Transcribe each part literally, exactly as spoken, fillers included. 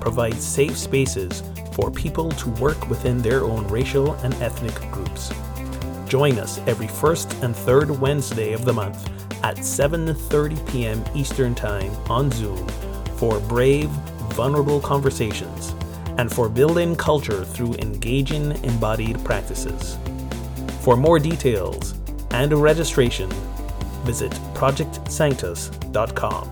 provide safe spaces for people to work within their own racial and ethnic groups. Join us every first and third Wednesday of the month at seven thirty p.m. Eastern Time on Zoom for brave, vulnerable conversations and for building culture through engaging embodied practices. For more details and registration, visit project sanctus dot com.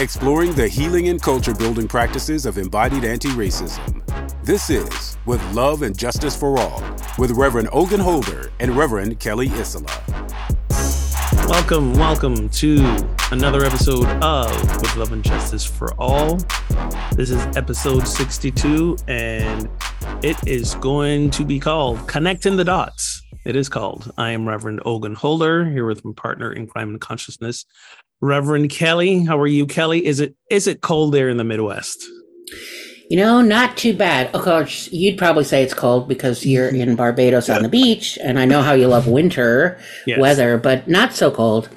Exploring the healing and culture-building practices of embodied anti-racism. This is With Love and Justice for All, with Reverend Ogan Holder and Reverend Kelly Isola. Welcome, welcome to another episode of With Love and Justice for All. This is episode sixty-two, and it is going to be called Connecting the Dots. It is called. I am Reverend Ogan Holder, here with my partner in crime and consciousness, Reverend Kelly. How are you, Kelly? Is it is it cold there in the Midwest? You know, not too bad. Of course, you'd probably say it's cold because you're in Barbados, yeah, on the beach, and I know how you love winter, yes, weather, but not so cold.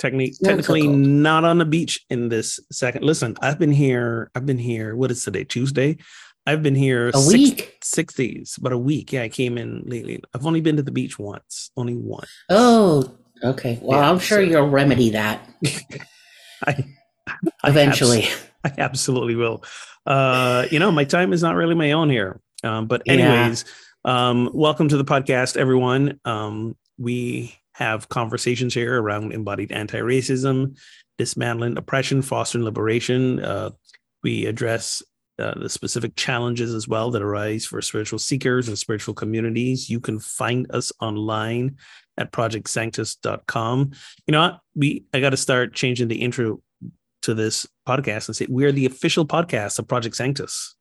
Techni- not technically so cold. Not on the beach in this second. Listen, I've been here. I've been here. What is today? Tuesday. I've been here a six, week, six days, but a week. Yeah, I came in lately. I've only been to the beach once, only once. Oh. Okay. Well, yeah, I'm sure so. You'll remedy that. I, I eventually. Abso- I absolutely will. Uh, you know, my time is not really my own here. Um, but anyways, yeah. um, welcome to the podcast, everyone. Um, we have conversations here around embodied anti-racism, dismantling oppression, fostering liberation. Uh, we address uh, the specific challenges as well that arise for spiritual seekers and spiritual communities. You can find us online at project sanctus dot com. You know what? We I got to start changing the intro to this podcast and say we're the official podcast of Project Sanctus.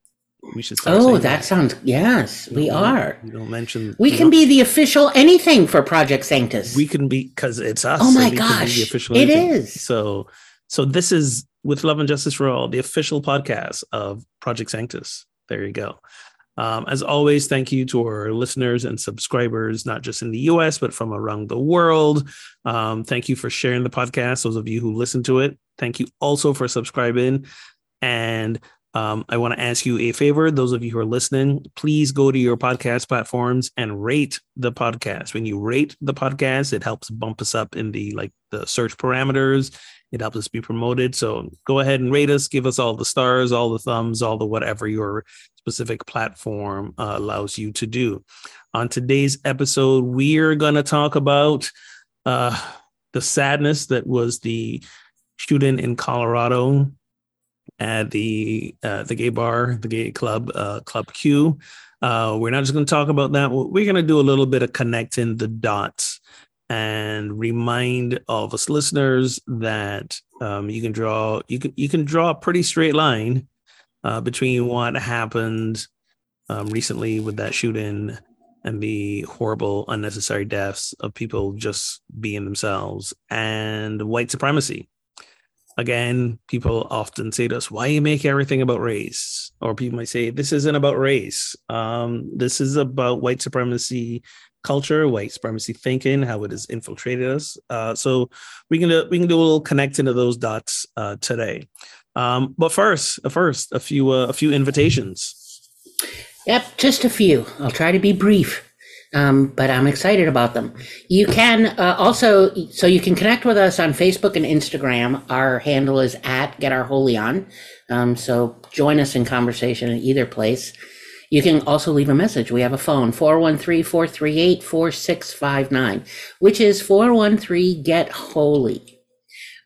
We should start Oh, that, that sounds yes, we, we are. You don't mention We can know. be the official anything for Project Sanctus. We can be cuz it's us. Oh my so gosh. The official it anything. is. So so this is With Love and Justice for All, the official podcast of Project Sanctus. There you go. Um, as always, thank you to our listeners and subscribers, not just in the U S, but from around the world. Um, thank you for sharing the podcast, those of you who listen to it. Thank you also for subscribing. And um, I want to ask you a favor. Those of you who are listening, please go to your podcast platforms and rate the podcast. When you rate the podcast, it helps bump us up in the like the search parameters. It helps us be promoted. So go ahead and rate us. Give us all the stars, all the thumbs, all the whatever you're specific platform uh, allows you to do. On today's episode, we're going to talk about uh, the sadness that was the shooting in Colorado at the uh, the gay bar, the gay club, uh, Club Q. Uh, we're not just going to talk about that. We're going to do a little bit of connecting the dots and remind all of us listeners that um, you can draw you can you can draw a pretty straight line Uh, between what happened um, recently with that shooting and the horrible, unnecessary deaths of people just being themselves and white supremacy. Again, people often say to us, why you make everything about race? Or people might say, this isn't about race. Um, this is about white supremacy culture, white supremacy thinking, how it has infiltrated us. Uh, so we can, do, we can do a little connecting to those dots uh, today. Um, but first, first, a few, uh, a few invitations. Yep, just a few. I'll try to be brief. um, but I'm excited about them. You can uh, also, so you can connect with us on Facebook and Instagram. Our handle is at Get Our Holy On. Um, so join us in conversation in either place. You can also leave a message. We have a phone, four one three, four three eight, four six five nine, which is four one three, get holy.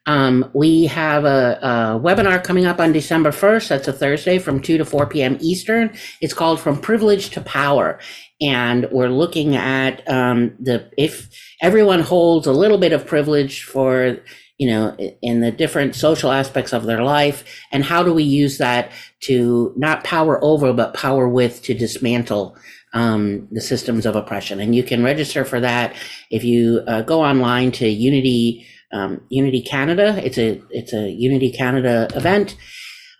Um, we have a, a webinar coming up on December first. That's a Thursday from two to four p.m. Eastern. It's called From Privilege to Power. And we're looking at um, the if everyone holds a little bit of privilege for, you know, in the different social aspects of their life, and how do we use that to not power over, but power with, to dismantle um, the systems of oppression. And you can register for that if you uh, go online to Unity, um, Unity Canada. It's a it's a Unity Canada event.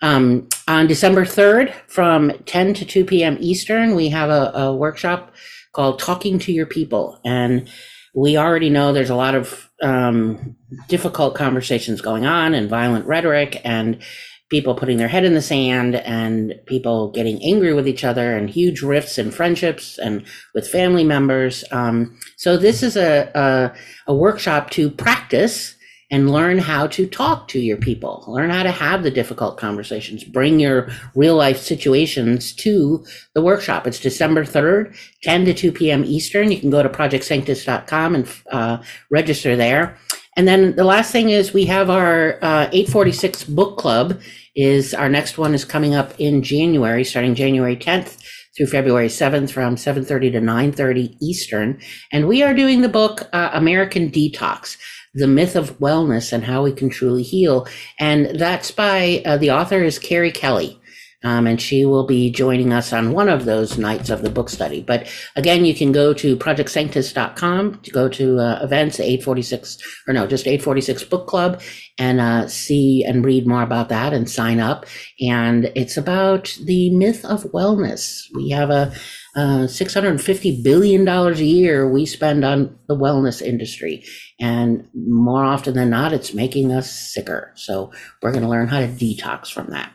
Um, on December third from ten to two p.m. Eastern, we have a, a workshop called Talking to Your People. And we already know there's a lot of um, difficult conversations going on, and violent rhetoric, and people putting their head in the sand, and people getting angry with each other, and huge rifts in friendships and with family members. Um, so this is a, a, a workshop to practice and learn how to talk to your people, learn how to have the difficult conversations, bring your real life situations to the workshop. It's December third, ten to two p.m. Eastern. You can go to project sanctus dot com and uh, register there. And then the last thing is we have our uh, eight forty-six book club. Is our next one is coming up in January, starting January tenth through February seventh from seven thirty to nine thirty Eastern. And we are doing the book uh, American Detox, The Myth of Wellness and How We Can Truly Heal. And that's by, uh, the author is Carrie Kelly. Um, and she will be joining us on one of those nights of the book study. But again, you can go to project sanctus dot com to go to uh, events, eight forty-six, or no, just eight forty-six book club, and uh, see and read more about that and sign up. And it's about the myth of wellness. We have a, Uh, six hundred fifty billion dollars a year we spend on the wellness industry. And more often than not, it's making us sicker. So we're going to learn how to detox from that.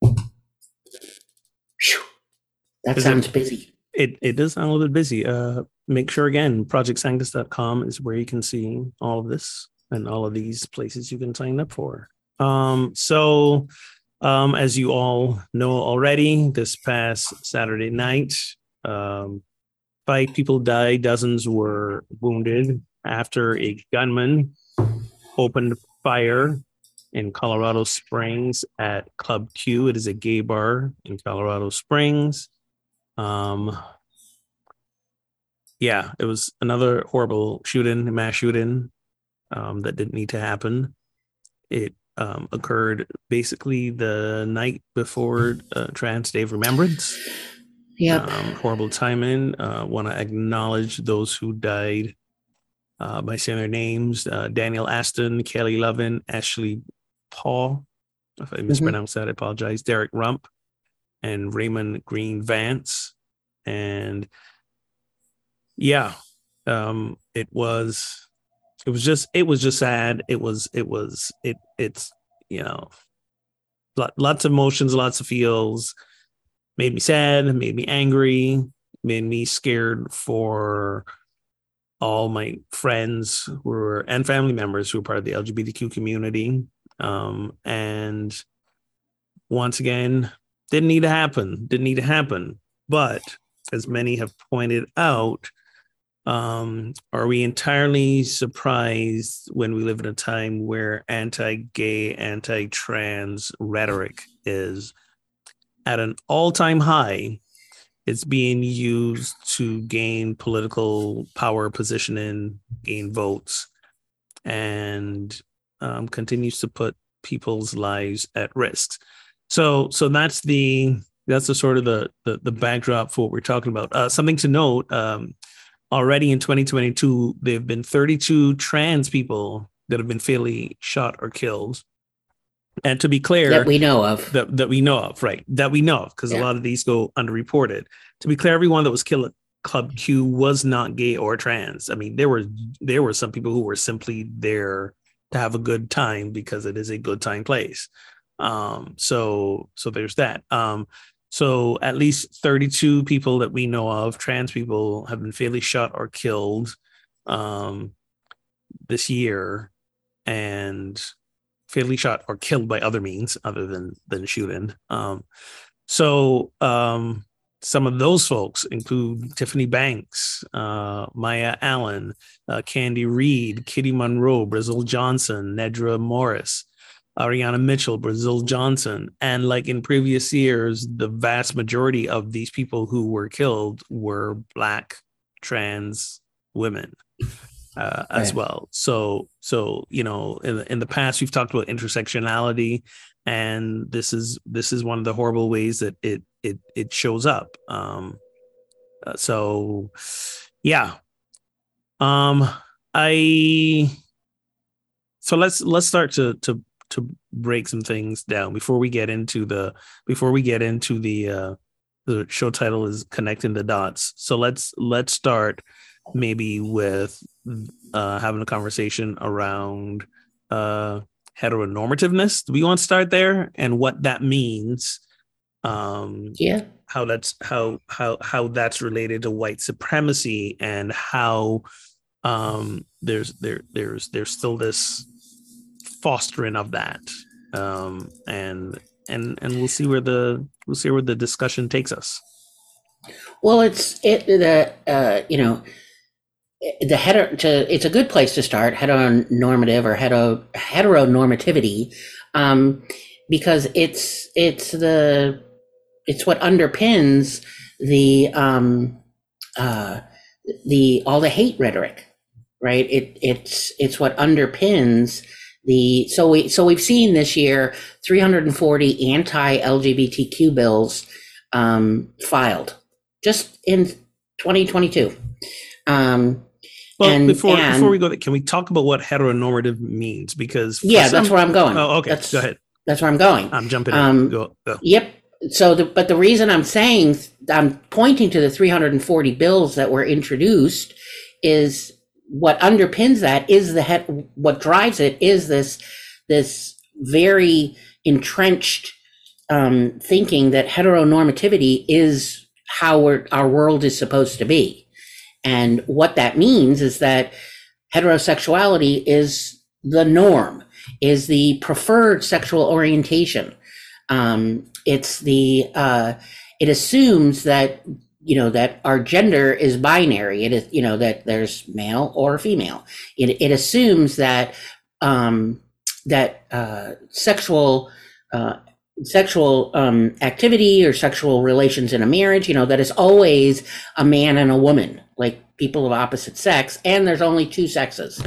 Whew. That is sounds it, busy. It it does sound a little bit busy. Uh, make sure, again, project sanctus dot com is where you can see all of this and all of these places you can sign up for. Um, so um, as you all know already, this past Saturday night, Um, five people died, dozens were wounded after a gunman opened fire in Colorado Springs at Club Q. It is a gay bar in Colorado Springs. Um, yeah, it was another horrible shooting, mass shooting um, that didn't need to happen. It um, occurred basically the night before uh, Trans Day of Remembrance. Yep. Um, horrible timing. Uh, want to acknowledge those who died uh, by saying their names. Uh, Daniel Aston, Kelly Lovin, Ashley Paul. If I mispronounced mm-hmm. that, I apologize. Derek Rump and Raymond Green Vance. And yeah, um, it was, it was just, it was just sad. It was, it was, it, it's, you know, lots of emotions, lots of feels. Made me sad, made me angry, made me scared for all my friends who were, and family members who are part of the L G B T Q community. Um, and once again, didn't need to happen, didn't need to happen. But as many have pointed out, um, are we entirely surprised when we live in a time where anti-gay, anti-trans rhetoric is at an all-time high? It's being used to gain political power, positioning, gain votes, and um, continues to put people's lives at risk. So, so that's the that's the sort of the the, the backdrop for what we're talking about. Uh, something to note: um, already in twenty twenty-two, there have been thirty-two trans people that have been fatally shot or killed. And to be clear, that we know of, that, that we know of, right? That we know of, because yeah. a lot of these go underreported. To be clear, everyone that was killed at Club Q was not gay or trans. I mean, there were there were some people who were simply there to have a good time because it is a good time place. Um, so so there's that. Um, So at least thirty-two people that we know of, trans people, have been fatally shot or killed um, this year, and fatally shot or killed by other means other than than shooting. Um, so um, some of those folks include Tiffany Banks, uh, Maya Allen, uh, Candy Reed, Kitty Monroe, Brazil Johnson, Nedra Morris, Ariana Mitchell, Brazil Johnson. And like in previous years, the vast majority of these people who were killed were Black trans women uh, as right. well. So, so you know, in the, in the past, we've talked about intersectionality, and this is this is one of the horrible ways that it it it shows up. Um, so, yeah, um, I so let's let's start to to. to break some things down before we get into the, before we get into the, uh, the show title is Connecting the Dots. So let's, let's start maybe with, uh, having a conversation around, uh, heteronormativeness. Do we want to start there and what that means? Um, yeah. How that's, how, how, how that's related to white supremacy, and how, um, there's, there, there's, there's still this fostering of that, um, and and and we'll see where the we'll see where the discussion takes us. Well, it's it the uh, you know the hetero to, it's a good place to start, heteronormative or hetero heteronormativity, um, because it's it's the it's what underpins the um, uh, the all the hate rhetoric, right? It it's it's what underpins. The so we so we've seen this year three hundred forty anti-L G B T Q bills um, filed just in twenty twenty-two. Um, well, and, before and, before we go, can we talk about what heteronormative means? Because yeah, some, that's where I'm going. Oh, okay, that's, go ahead. That's where I'm going. I'm jumping. Um, in. Go, go. Yep. So, the, but the reason I'm saying I'm pointing to the three hundred forty bills that were introduced is. What underpins that is the het- what drives it is this this very entrenched um, thinking that heteronormativity is how we're, our world is supposed to be, and what that means is that heterosexuality is the norm, is the preferred sexual orientation. Um, it's the uh, it assumes that. You know, that our gender is binary. It is, you know, that there's male or female. It it assumes that um, that uh, sexual uh, sexual um, activity or sexual relations in a marriage, you know, that is always a man and a woman, like people of opposite sex, and there's only two sexes.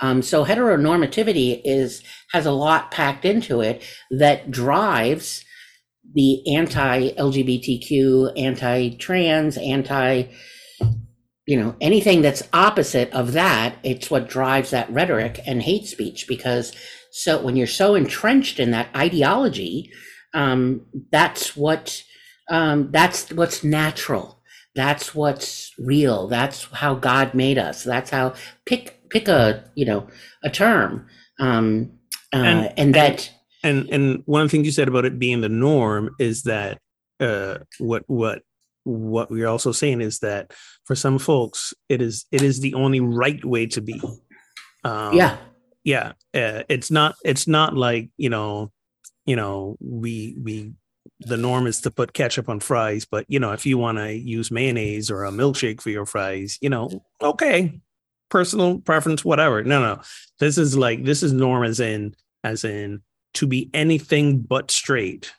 Um, so heteronormativity is has a lot packed into it that drives the anti-L G B T Q, anti-trans, anti, you know, anything that's opposite of that. It's what drives that rhetoric and hate speech, because so when you're so entrenched in that ideology, um, that's what, um, that's what's natural. That's what's real. That's how God made us. That's how pick, pick a, you know, a term. Um, uh, and, and that, and- And and one of the things you said about it being the norm is that uh, what what what we're also saying is that for some folks it is it is the only right way to be. Um, yeah, yeah. Uh, it's not it's not like you know you know we we the norm is to put ketchup on fries, but you know if you want to use mayonnaise or a milkshake for your fries, you know okay, personal preference, whatever. No, no. This is like this is norm as in as in. To be anything but straight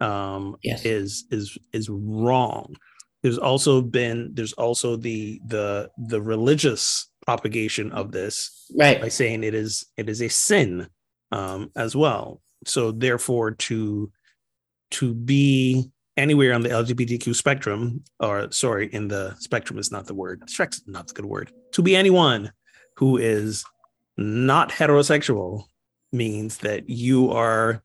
um, yes. is is is wrong. There's also been there's also the the the religious propagation of this right. by saying it is it is a sin um, as well. So therefore, to to be anywhere on the L G B T Q spectrum, or sorry, in the spectrum is not the word. Spectrum is not the good word. To be anyone who is not heterosexual. Means that you are,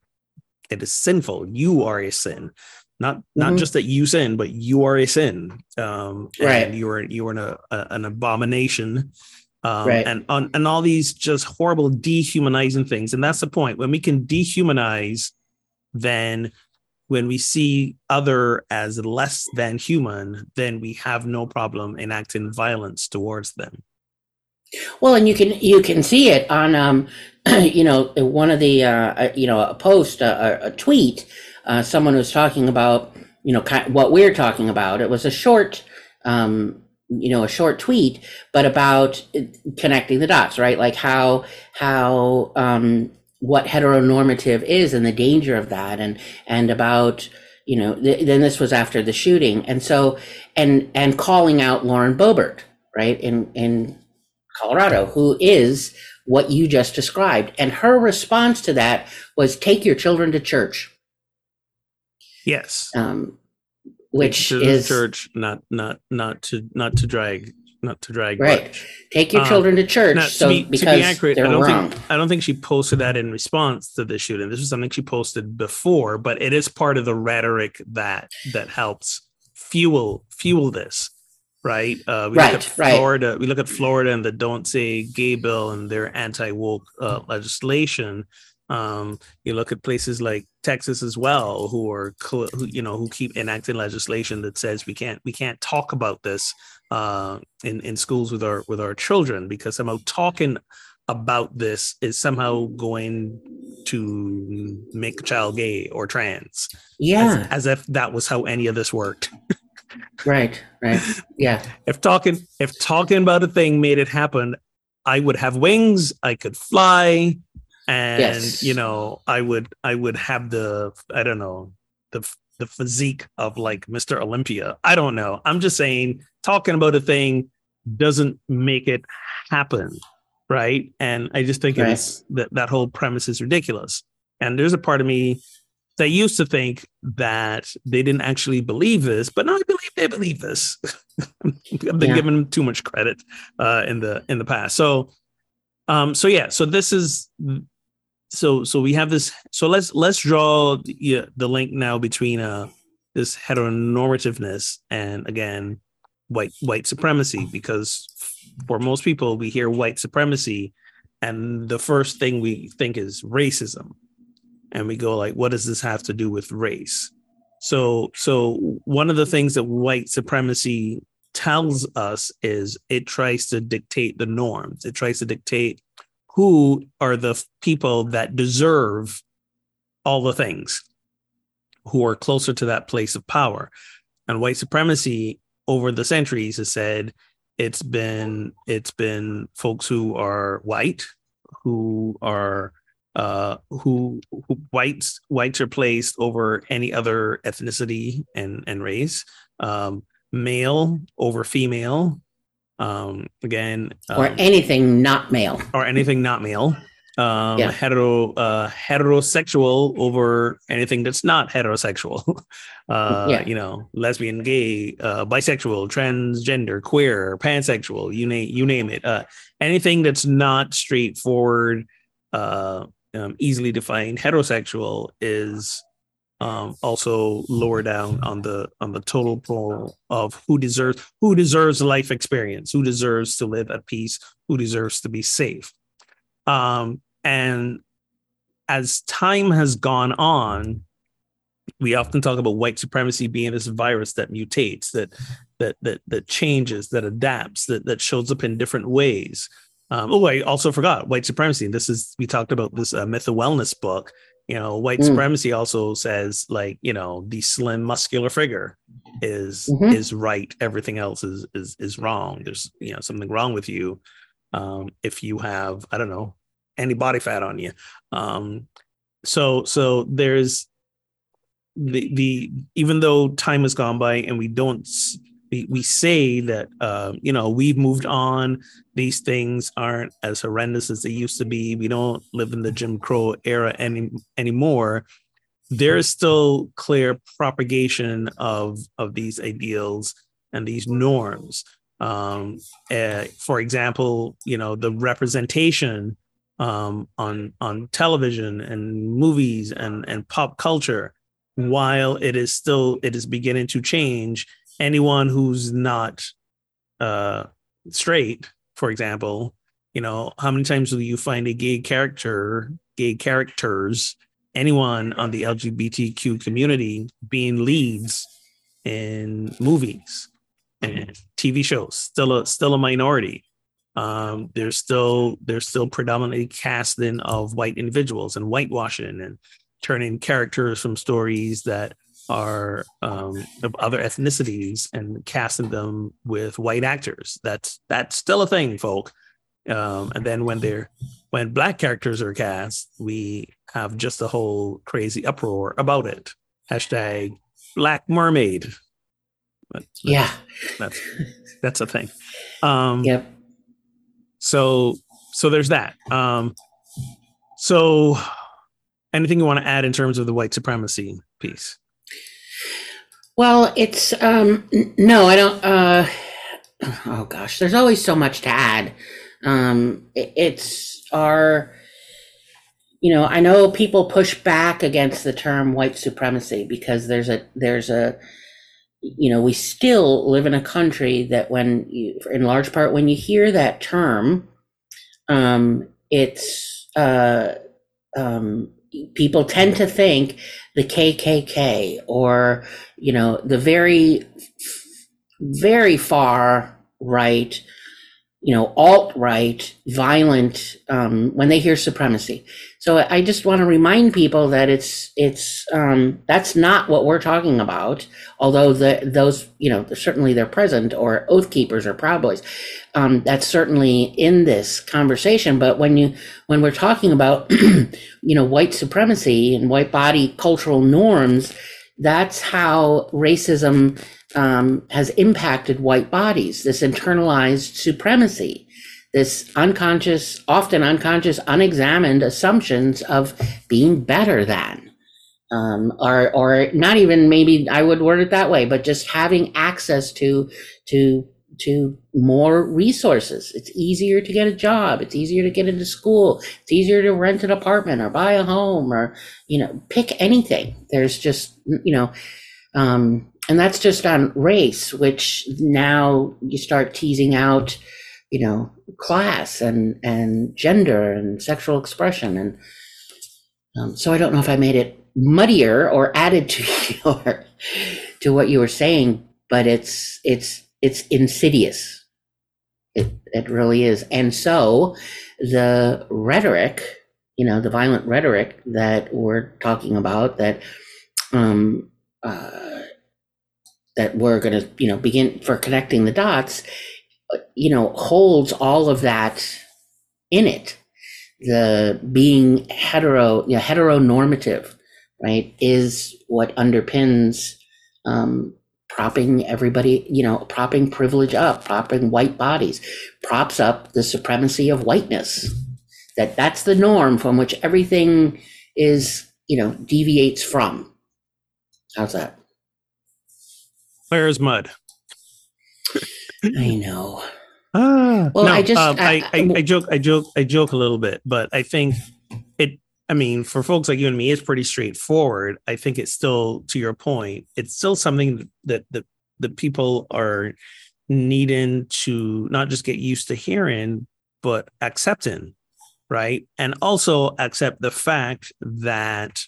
it is sinful. You are a sin, not not mm-hmm. just that you sin, but you are a sin. Um, right. And you are you are an, a, an abomination, um, right. and on, and all these just horrible dehumanizing things. And that's the point. When we can dehumanize, then when we see other as less than human, then we have no problem enacting violence towards them. Well, and you can you can see it on, um, you know, one of the, uh, you know, a post, a, a tweet, uh, someone was talking about, you know, what we're talking about. It was a short, um, you know, a short tweet, but about connecting the dots, right? Like how, how, um, what heteronormative is and the danger of that, and, and about, you know, th- then this was after the shooting. And so, and, and calling out Lauren Boebert, right, in, in Colorado, who is what you just described. And her response to that was, take your children to church. Yes. Um, which to is church, not, not, not to, not to drag, not to drag. Right. Much. Take your um, children to church. Now, so to be, because to be accurate, they're I don't wrong. Think, I don't think she posted that in response to the shooting. This is something she posted before, but it is part of the rhetoric that, that helps fuel, fuel this. Right. Uh, we right, look at Florida. Right. We look at Florida and the Don't Say Gay bill and their anti-woke uh, legislation. Um, you look at places like Texas as well, who are, who, you know, who keep enacting legislation that says we can't we can't talk about this uh, in in schools with our with our children, because somehow talking about this is somehow going to make a child gay or trans. Yeah, as, as if that was how any of this worked. Right. Right. Yeah. If talking, if talking about a thing made it happen, I would have wings, I could fly, and yes. you know, I would, I would have the, I don't know, the, the physique of like Mister Olympia. I don't know. I'm just saying talking about a thing doesn't make it happen. Right. And I just think right. it's that, that whole premise is ridiculous. And there's a part of me they used to think that they didn't actually believe this, but now I believe they believe this. I've been yeah. giving them too much credit uh, in the in the past. So, um, so yeah, so this is so so we have this. So let's let's draw the, the link now between uh, this heteronormativeness and again white white supremacy, because for most people we hear white supremacy, and the first thing we think is racism. And we go like, what does this have to do with race? So, so one of the things that white supremacy tells us is it tries to dictate the norms. It tries to dictate who are the people that deserve all the things, who are closer to that place of power. And white supremacy over the centuries has said it's been it's been folks who are white, who are Uh, who, who whites whites are placed over any other ethnicity and, and race, um, male over female, um, again, um, or anything not male, or anything not male, um, yeah. hetero uh, heterosexual over anything that's not heterosexual, uh, yeah. you know, lesbian, gay, uh, bisexual, transgender, queer, pansexual, you name you name it, uh, anything that's not straightforward. Uh, Um, easily defined heterosexual is um, also lower down on the on the total pole of who deserves who deserves life experience, who deserves to live at peace, who deserves to be safe. Um, and as time has gone on, we often talk about white supremacy being this virus that mutates, that that that that changes, that adapts, that that shows up in different ways. Um, oh, I also forgot white supremacy. This is we talked about this uh, Myth of Wellness book. You know, white mm. supremacy also says like, you know, the slim muscular figure is mm-hmm. is right. Everything else is is is wrong. There's, you know, something wrong with you um, if you have, I don't know, any body fat on you. Um, so so there's the the even though time has gone by and we don't. We, we say that, uh, you know, we've moved on. These things aren't as horrendous as they used to be. We don't live in the Jim Crow era any, anymore. There is still clear propagation of, of these ideals and these norms. Um, uh, for example, you know, the representation um, on on television and movies and, and pop culture, while it is still, it is beginning to change. Anyone who's not uh, straight, for example, you know, how many times will you find a gay character, gay characters anyone on the L G B T Q community being leads in movies and T V shows. Still a still a minority. Um, they're still they're still predominantly cast in of white individuals and whitewashing and turning characters from stories that are um, of other ethnicities and casting them with white actors. That's that's still a thing, folk. Um, and then when they're when black characters are cast, we have just a whole crazy uproar about it. Hashtag Black Mermaid. But yeah, that's that's a thing. Um, yep. So so there's that. Um, so anything you want to add in terms of the white supremacy piece? Well, it's um, no, I don't. Uh, oh gosh, there's always so much to add. Um, it, it's our, you know, I know people push back against the term white supremacy because there's a there's a. You know, we still live in a country that when you, in large part, when you hear that term, um, it's, uh, um, people tend to think the K K K or, you know, the very, very far right, you know, alt-right, violent, um, when they hear supremacy. So I just want to remind people that it's, it's, um, that's not what we're talking about. Although the, those, you know, certainly they're present, or Oath Keepers or Proud Boys. Um, that's certainly in this conversation. But when you, when we're talking about, you know, white supremacy and white body cultural norms, that's how racism, um, has impacted white bodies. This internalized supremacy. This unconscious, often unconscious, unexamined assumptions of being better than, um, or or not even, maybe I would word it that way, but just having access to to to more resources. It's easier to get a job. It's easier to get into school. It's easier to rent an apartment or buy a home, or, you know, pick anything. There's just, you know, um, and that's just on race, which now you start teasing out, you know, class and, and gender and sexual expression. And um, so I don't know if I made it muddier or added to your, to what you were saying, but it's, it's, it's insidious. It, it really is. And so the rhetoric, you know, the violent rhetoric that we're talking about, that, um, uh, that we're going to, you know, begin for connecting the dots, you know, holds all of that in it. The being hetero, you know, heteronormative, right, is what underpins um, propping everybody, you know, propping privilege up, propping white bodies, props up the supremacy of whiteness. That that's the norm from which everything is, you know, deviates from. How's that? Clear as mud. I know. Ah, well, no, I just, um, I, I, I, I joke, I joke, I joke a little bit, but I think it, I mean, for folks like you and me, it's pretty straightforward. I think it's still, to your point, it's still something that the, the people are needing to not just get used to hearing, but accepting, right? And also accept the fact that,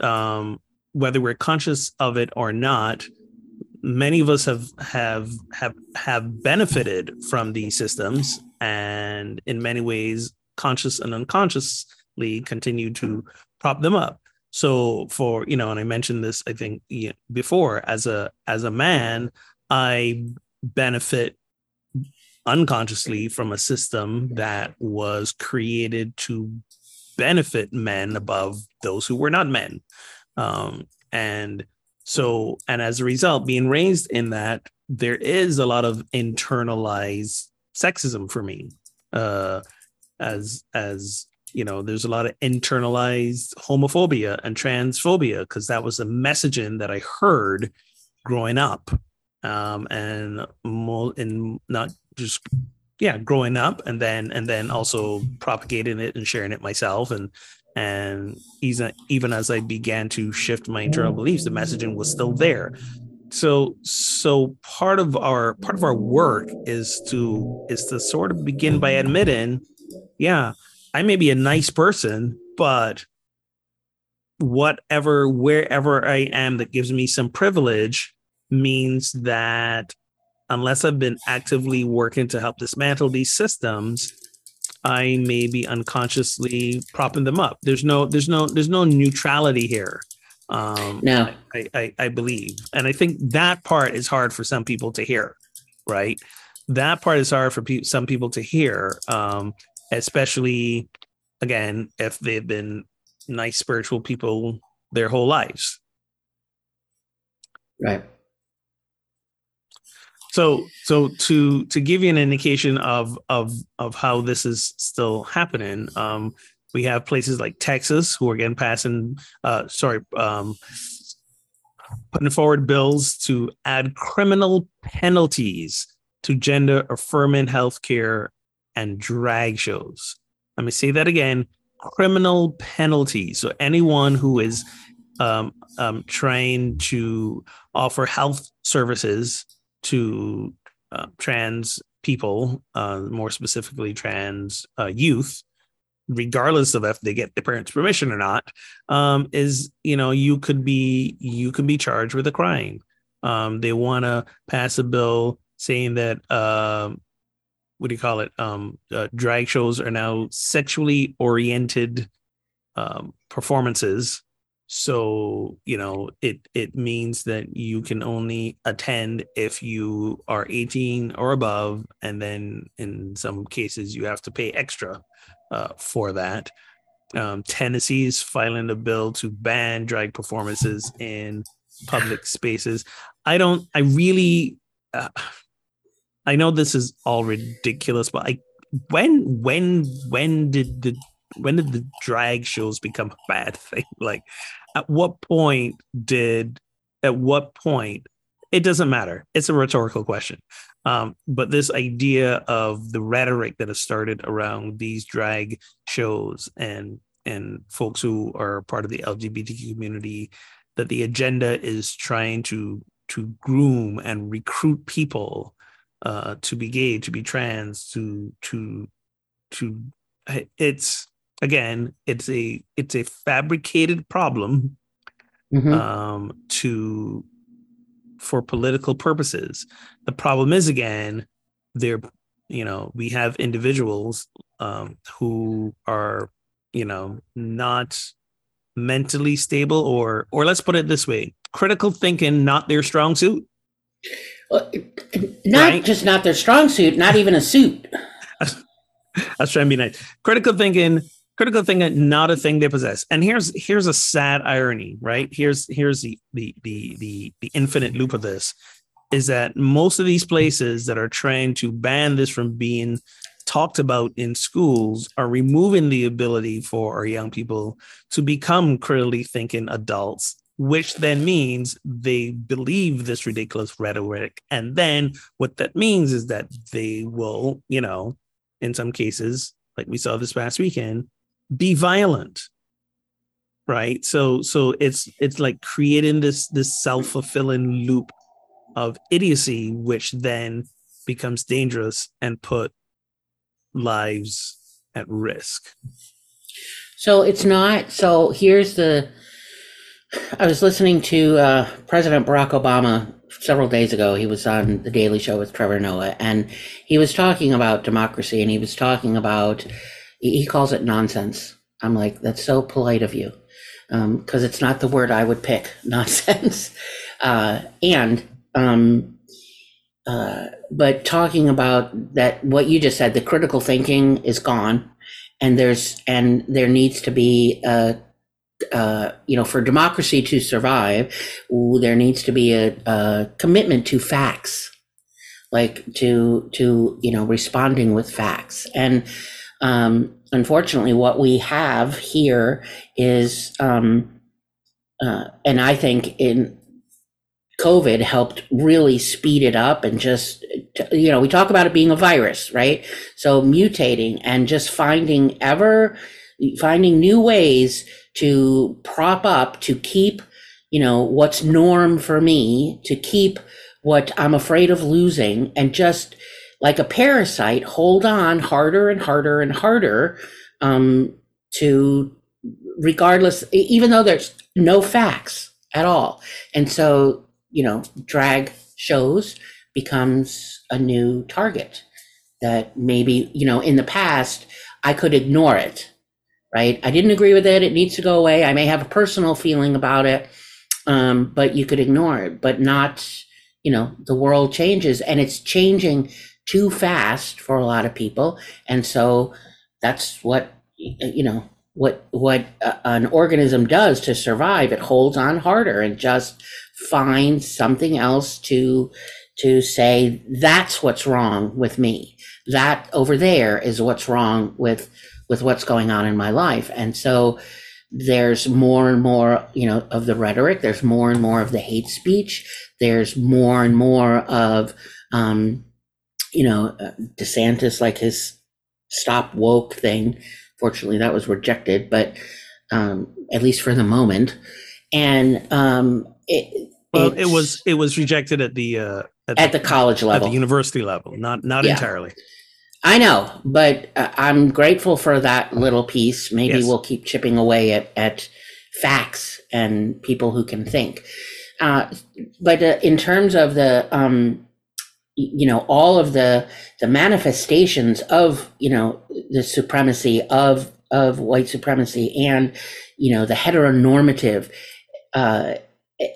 um, whether we're conscious of it or not, many of us have, have have have benefited from these systems, and in many ways, conscious and unconsciously continue to prop them up. So, for you know, and I mentioned this, I think, you know, before, as a as a man, I benefit unconsciously from a system that was created to benefit men above those who were not men, um, and. So, and as a result, being raised in that, there is a lot of internalized sexism for me. Uh, as, as you know, there's a lot of internalized homophobia and transphobia, because that was the messaging that I heard growing up. Um, and more in not just, yeah, growing up and then, and then also propagating it and sharing it myself. And And even as I began to shift my internal beliefs, the messaging was still there. So, so part of our part of our work is to is to sort of begin by admitting, yeah, I may be a nice person, but whatever, wherever I am that gives me some privilege means that unless I've been actively working to help dismantle these systems, I may be unconsciously propping them up. There's no, there's no, there's no neutrality here. Um, no, I, I, I believe. And I think that part is hard for some people to hear, right? That part is hard for pe- some people to hear, um, especially, again, if they've been nice spiritual people their whole lives. Right. So, so to to give you an indication of of of how this is still happening, um, we have places like Texas who are again passing, uh, sorry, um, putting forward bills to add criminal penalties to gender affirming healthcare and drag shows. Let me say that again: criminal penalties. So anyone who is um, um, trying to offer health services to uh, trans people, uh, more specifically trans uh, youth, regardless of if they get their parents' permission or not, um, is, you know, you could be you could be charged with a crime. Um, they want to pass a bill saying that uh, what do you call it? Um, uh, drag shows are now sexually oriented um, performances. So, you know, it it means that you can only attend if you are eighteen or above. And then in some cases, you have to pay extra uh, for that. Um, Tennessee is filing a bill to ban drag performances in public spaces. I don't I really uh, I know this is all ridiculous, but I when when when did the When did the drag shows become a bad thing? Like, at what point did, at what point, it doesn't matter. It's a rhetorical question. Um, but this idea of the rhetoric that has started around these drag shows and, and folks who are part of the L G B T Q community, that the agenda is trying to, to groom and recruit people uh, to be gay, to be trans, to, to, to, it's, Again, it's a it's a fabricated problem mm-hmm. um, to for political purposes. The problem is, again, there, you know, we have individuals um, who are, you know, not mentally stable or or let's put it this way. Critical thinking, not their strong suit. Well, not right? just not their strong suit, not even a suit. I was trying to be nice. Critical thinking. Critical thinking, not a thing they possess. And here's here's a sad irony, right? Here's here's the the the the, the infinite loop of this, is that most of these places that are trying to ban this from being talked about in schools are removing the ability for our young people to become critically thinking adults, which then means they believe this ridiculous rhetoric. And then what that means is that they will, you know, in some cases, like we saw this past weekend, be violent, right? So, so it's it's like creating this this self-fulfilling loop of idiocy, which then becomes dangerous and put lives at risk. So it's not. So here's the. I was listening to uh, President Barack Obama several days ago. He was on The Daily Show with Trevor Noah, and he was talking about democracy, and he was talking about. He calls it nonsense. I'm like, that's so polite of you, um, because it's not the word I would pick, nonsense. Uh, and, um, uh, but talking about that, what you just said, the critical thinking is gone, and there's, and there needs to be, a, uh, you know, for democracy to survive, there needs to be a, a commitment to facts, like to, to, you know, responding with facts. And, Um, unfortunately, what we have here is, um, uh, and I think in COVID helped really speed it up and just, you know, we talk about it being a virus, right? So mutating and just finding ever, finding new ways to prop up, to keep, you know, what's norm for me, to keep what I'm afraid of losing, and just like a parasite, hold on harder and harder and harder um, to regardless, even though there's no facts at all. And so, you know, drag shows becomes a new target that maybe, you know, in the past, I could ignore it, right? I didn't agree with it. It needs to go away. I may have a personal feeling about it, um, but you could ignore it, but not, you know, the world changes and it's changing too fast for a lot of people. And so that's what, you know, what what an organism does to survive. It holds on harder and just finds something else to to say, that's what's wrong with me. That over there is what's wrong with with what's going on in my life. And so there's more and more, you know, of the rhetoric. There's more and more of the hate speech. There's more and more of, um, you know, DeSantis, like his stop woke thing. Fortunately, that was rejected, but um, at least for the moment. And um, it well, it was it was rejected at the uh, at, at the, the college level, at the university level, not not yeah. entirely. I know, but uh, I'm grateful for that little piece. Maybe yes. we'll keep chipping away at, at facts and people who can think. Uh, but uh, in terms of the, um, you know, all of the the manifestations of, you know, the supremacy of of white supremacy and, you know, the heteronormative, uh, it,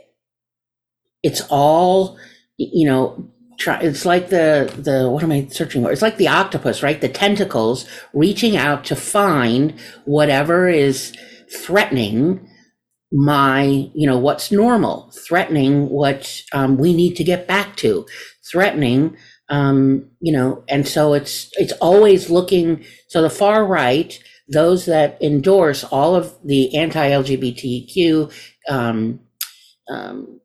it's all, you know, it's like the, the, what am I searching for? It's like the octopus, right? The tentacles reaching out to find whatever is threatening my, you know, what's normal, threatening what um, we need to get back to, threatening, um, you know, and so it's, it's always looking, so the far right, those that endorse all of the anti-L G B T Q, um, um,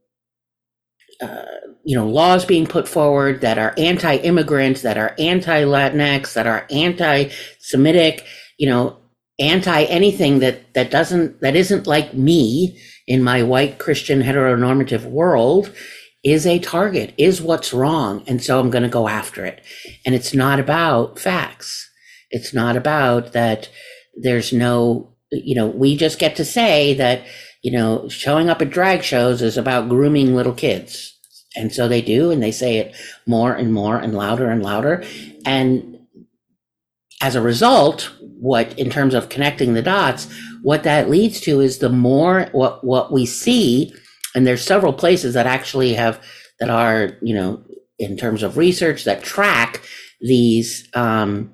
Uh, you know, laws being put forward that are anti-immigrant, that are anti-Latinx, that are anti-Semitic, you know, anti-anything that that doesn't that isn't like me in my white Christian heteronormative world, is a target, is what's wrong, and so I'm going to go after it. And it's not about facts. It's not about that. There's no, you know, we just get to say that, you know, showing up at drag shows is about grooming little kids. And so they do, and they say it more and more and louder and louder. And as a result, what, in terms of connecting the dots, what that leads to is the more what, what we see, and there's several places that actually have, that are, you know, in terms of research that track these um,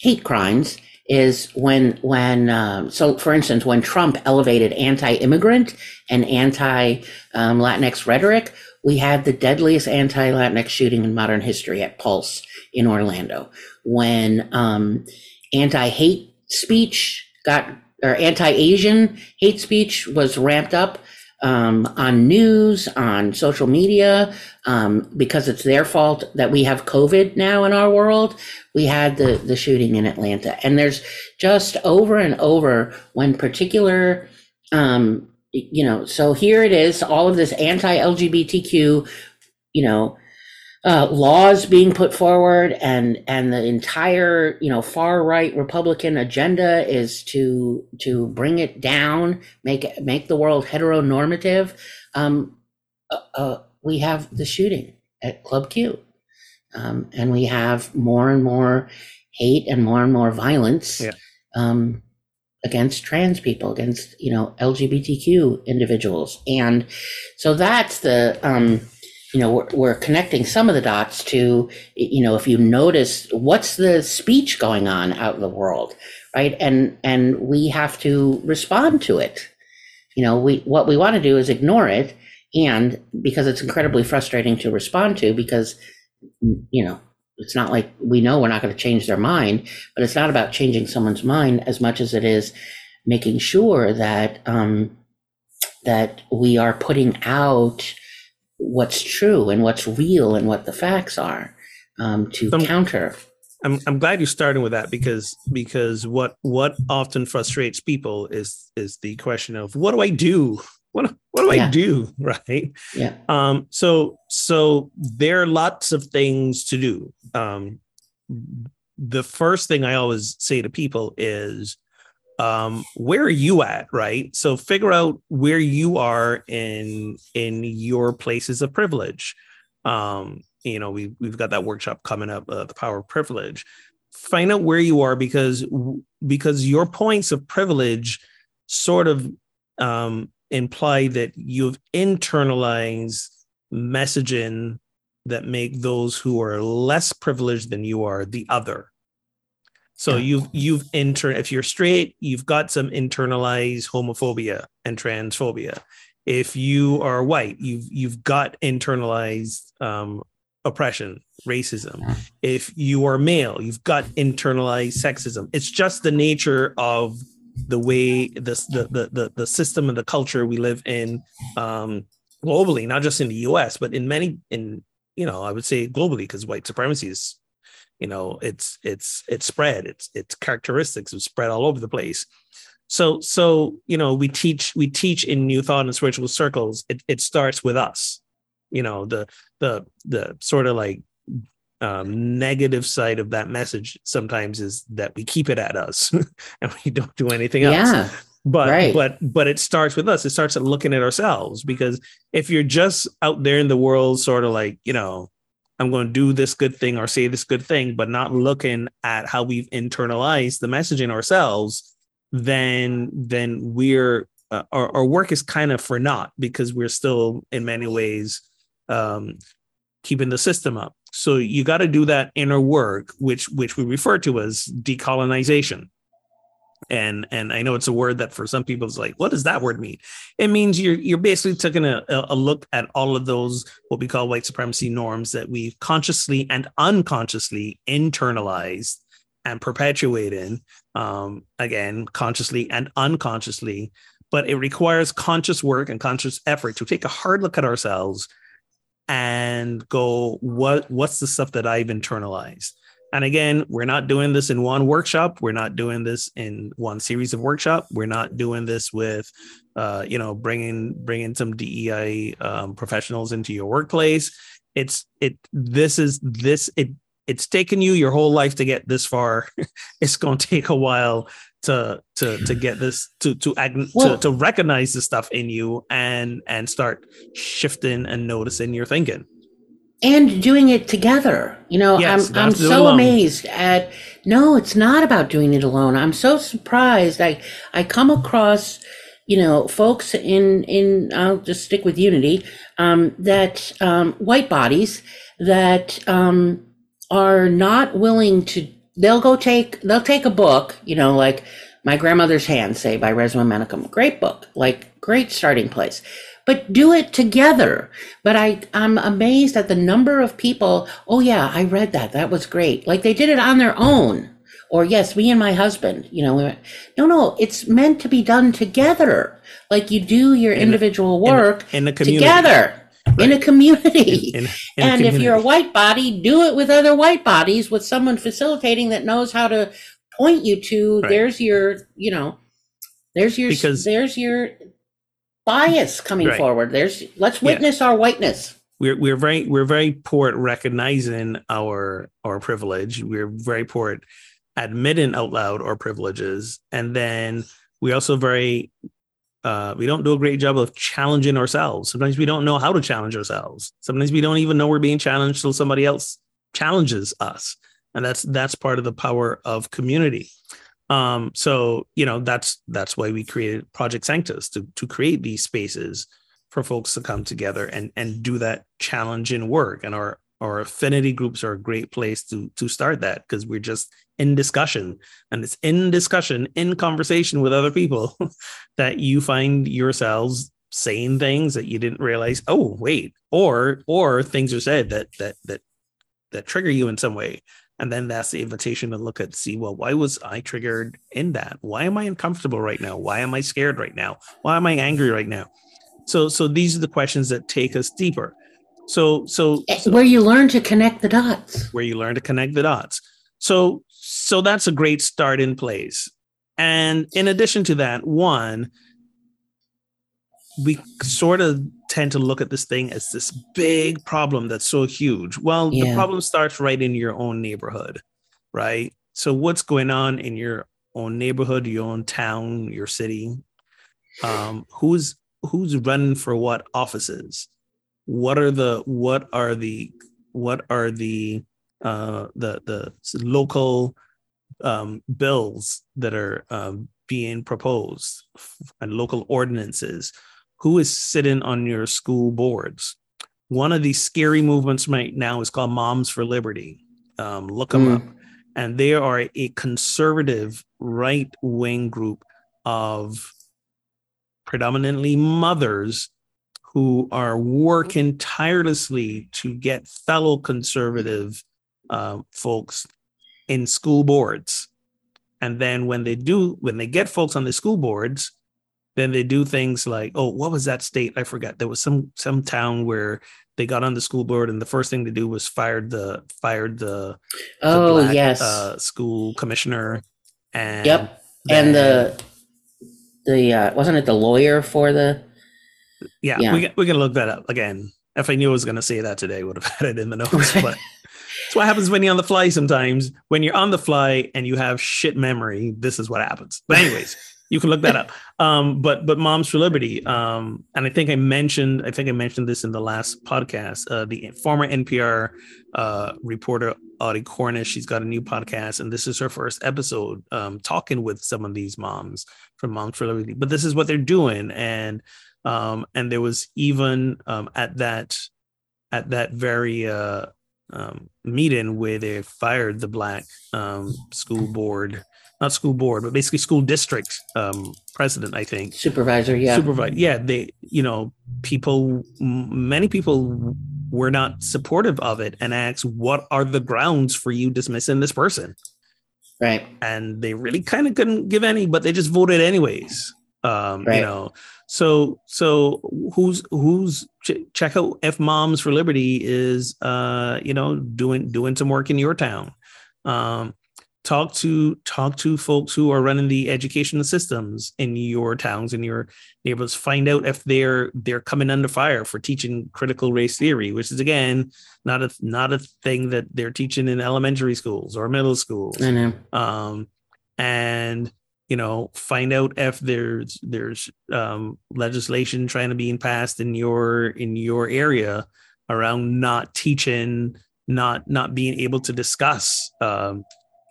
hate crimes, is when, when um, so for instance, when Trump elevated anti-immigrant and anti-Latinx rhetoric, we had the deadliest anti-Latinx shooting in modern history at Pulse in Orlando. When um, anti-hate speech got, or anti-Asian hate speech was ramped up um, on news, on social media, um, because it's their fault that we have COVID now in our world, we had the, the shooting in Atlanta. And there's just over and over when particular, um, you know, so here it is, all of this anti-L G B T Q, you know, uh, laws being put forward, and, and the entire, you know, far right Republican agenda is to, to bring it down, make, make the world heteronormative. Um, uh, uh, we have the shooting at Club Q. Um, and we have more and more hate and more and more violence yeah. um, against trans people, against, you know, L G B T Q individuals. And so that's the, um, you know, we're, we're connecting some of the dots to, you know, if you notice, what's the speech going on out in the world, right? And and we have to respond to it. You know, we what we want to do is ignore it, and because it's incredibly frustrating to respond to, because you know, it's not like we know we're not going to change their mind, but it's not about changing someone's mind as much as it is making sure that um, that we are putting out what's true and what's real and what the facts are um, to I'm, counter. I'm I'm glad you're starting with that, because because what what often frustrates people is is the question of, what do I do? What, what do yeah. I do? Right. Yeah. Um, so so there are lots of things to do. Um, the first thing I always say to people is um, where are you at, right? So figure out where you are in in your places of privilege. Um, you know, we, we've got that workshop coming up, uh, The Power of Privilege. Find out where you are, because because your points of privilege sort of um, imply that you've internalized messaging that make those who are less privileged than you are the other. So you've, you've inter- if you're straight, you've got some internalized homophobia and transphobia. If you are white, you've, you've got internalized um, oppression, racism. If you are male, you've got internalized sexism. It's just the nature of the way this, the, the, the, the system and the culture we live in um, globally, not just in the U S, but in many, in, you know, I would say globally, because white supremacy is, you know, it's it's it's spread. It's its characteristics are spread all over the place. So so you know, we teach we teach in New Thought and spiritual circles. It it starts with us. You know, the the the sort of like um, negative side of that message sometimes is that we keep it at us and we don't do anything else. Yeah, but right. but but it starts with us. It starts at looking at ourselves, because if you're just out there in the world, sort of like, you know, I'm going to do this good thing or say this good thing, but not looking at how we've internalized the messaging ourselves, then then we're uh, our, our work is kind of for naught, because we're still in many ways um, keeping the system up. So you got to do that inner work, which which we refer to as decolonization. And and I know it's a word that for some people is like, what does that word mean? It means you're you're basically taking a, a look at all of those what we call white supremacy norms that we've consciously and unconsciously internalized and perpetuated, um, again, consciously and unconsciously. But it requires conscious work and conscious effort to take a hard look at ourselves and go, what what's the stuff that I've internalized? And again, we're not doing this in one workshop. We're not doing this in one series of workshop. We're not doing this with, uh, you know, bringing bringing some D E I um, professionals into your workplace. It's it. This is this. It it's taken you your whole life to get this far. It's going to take a while to to to get this to to, to to recognize the stuff in you and and start shifting and noticing your thinking. And doing it together. You know, yes, I'm I'm so amazed at, no, it's not about doing it alone. I'm so surprised. I, I come across, you know, folks in, in I'll just stick with unity, um, that um, white bodies that um, are not willing to, they'll go take, they'll take a book, you know, like My Grandmother's Hand, say, by Resmaa Menakem. Great book, like great starting place. But do it together. But I, I'm amazed at the number of people, oh yeah, I read that, that was great. Like they did it on their own. Or yes, me and my husband, you know, we went, no, no, it's meant to be done together. Like you do your in individual a, work in a, in a community. Together, right. in a community. In, in, in and a community. If you're a white body, do it with other white bodies, with someone facilitating that knows how to point you to, right. there's your, you know, there's your, because there's your, bias coming right. forward. There's let's witness yeah. our whiteness. We're we're very we're very poor at recognizing our our privilege. We're very poor at admitting out loud our privileges, and then we also very uh, we don't do a great job of challenging ourselves. Sometimes we don't know how to challenge ourselves. Sometimes we don't even know we're being challenged till somebody else challenges us, and that's that's part of the power of community. Um, so, you know, that's, that's why we created Project Sanctus to, to create these spaces for folks to come together and, and do that challenging work. And our, our affinity groups are a great place to, to start that, because we're just in discussion, and it's in discussion, in conversation with other people that you find yourselves saying things that you didn't realize. Oh, wait, or, or things are said that, that, that, that trigger you in some way. And then that's the invitation to look at, see, well, why was I triggered in that? Why am I uncomfortable right now? Why am I scared right now? Why am I angry right now? So, so these are the questions that take us deeper. So, so, so where you learn to connect the dots, where you learn to connect the dots. So, so that's a great start in place. And in addition to that, one, we sort of tend to look at this thing as this big problem that's so huge. Well, yeah. The problem starts right in your own neighborhood, right? So what's going on in your own neighborhood, your own town, your city. Um, who's who's running for what offices? What are the what are the what are the uh, the the local um, bills that are um, being proposed and local ordinances? Who is sitting on your school boards? One of these scary movements right now is called Moms for Liberty. Um, look them mm. up. And they are a conservative right-wing group of predominantly mothers who are working tirelessly to get fellow conservative uh, folks in school boards. And then when they do, when they get folks on the school boards, then they do things like, oh, what was that state? I forgot. There was some some town where they got on the school board, and the first thing to do was fired the fired the, oh, the black, yes. uh, school commissioner. And yep, then, and the the uh, wasn't it the lawyer for the? Yeah, yeah. we we can look that up again. If I knew I was going to say that today, I would have had it in the notes. But it's what happens when you're on the fly. Sometimes when you're on the fly and you have shit memory, this is what happens. But anyways. You can look that up. Um, but but Moms for Liberty, um, and I think I mentioned I think I mentioned this in the last podcast. Uh, the former N P R uh, reporter Audie Cornish, she's got a new podcast, and this is her first episode um, talking with some of these moms from Moms for Liberty. But this is what they're doing, and um, and there was even um, at that at that very uh, um, meeting where they fired the black um, school board. Not school board, but basically school district um, president, I think. Supervisor, yeah. Supervisor, yeah. They, you know, people, many people were not supportive of it and asked, what are the grounds for you dismissing this person? Right. And they really kind of couldn't give any, but they just voted anyways. Um, right. You know, so so who's who's ch- check out if Moms for Liberty is, uh, you know, doing doing some work in your town. Um Talk to talk to folks who are running the educational systems in your towns and your neighborhoods. Find out if they're they're coming under fire for teaching critical race theory, which is again not a not a thing that they're teaching in elementary schools or middle schools. I know. Um, and you know, find out if there's there's um, legislation trying to be passed in your in your area around not teaching, not not being able to discuss. Um,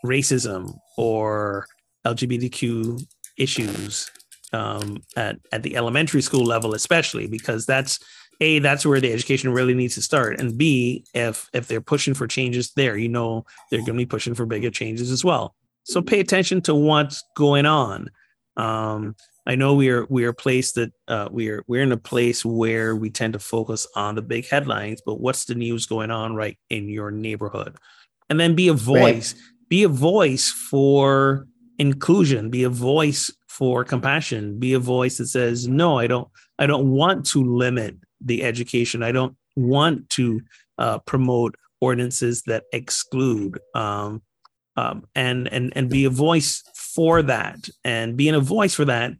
racism or L G B T Q issues um, at, at the elementary school level, especially because that's A, that's where the education really needs to start. And B, if if they're pushing for changes there, you know, they're going to be pushing for bigger changes as well. So pay attention to what's going on. Um, I know we are we are placed that uh, we are we're in a place where we tend to focus on the big headlines, but what's the news going on right in your neighborhood? And then be a voice. Right. Be a voice for inclusion, be a voice for compassion, be a voice that says, no, I don't, I don't want to limit the education. I don't want to uh, promote ordinances that exclude um, um, and, and, and be a voice for that. And being a voice for that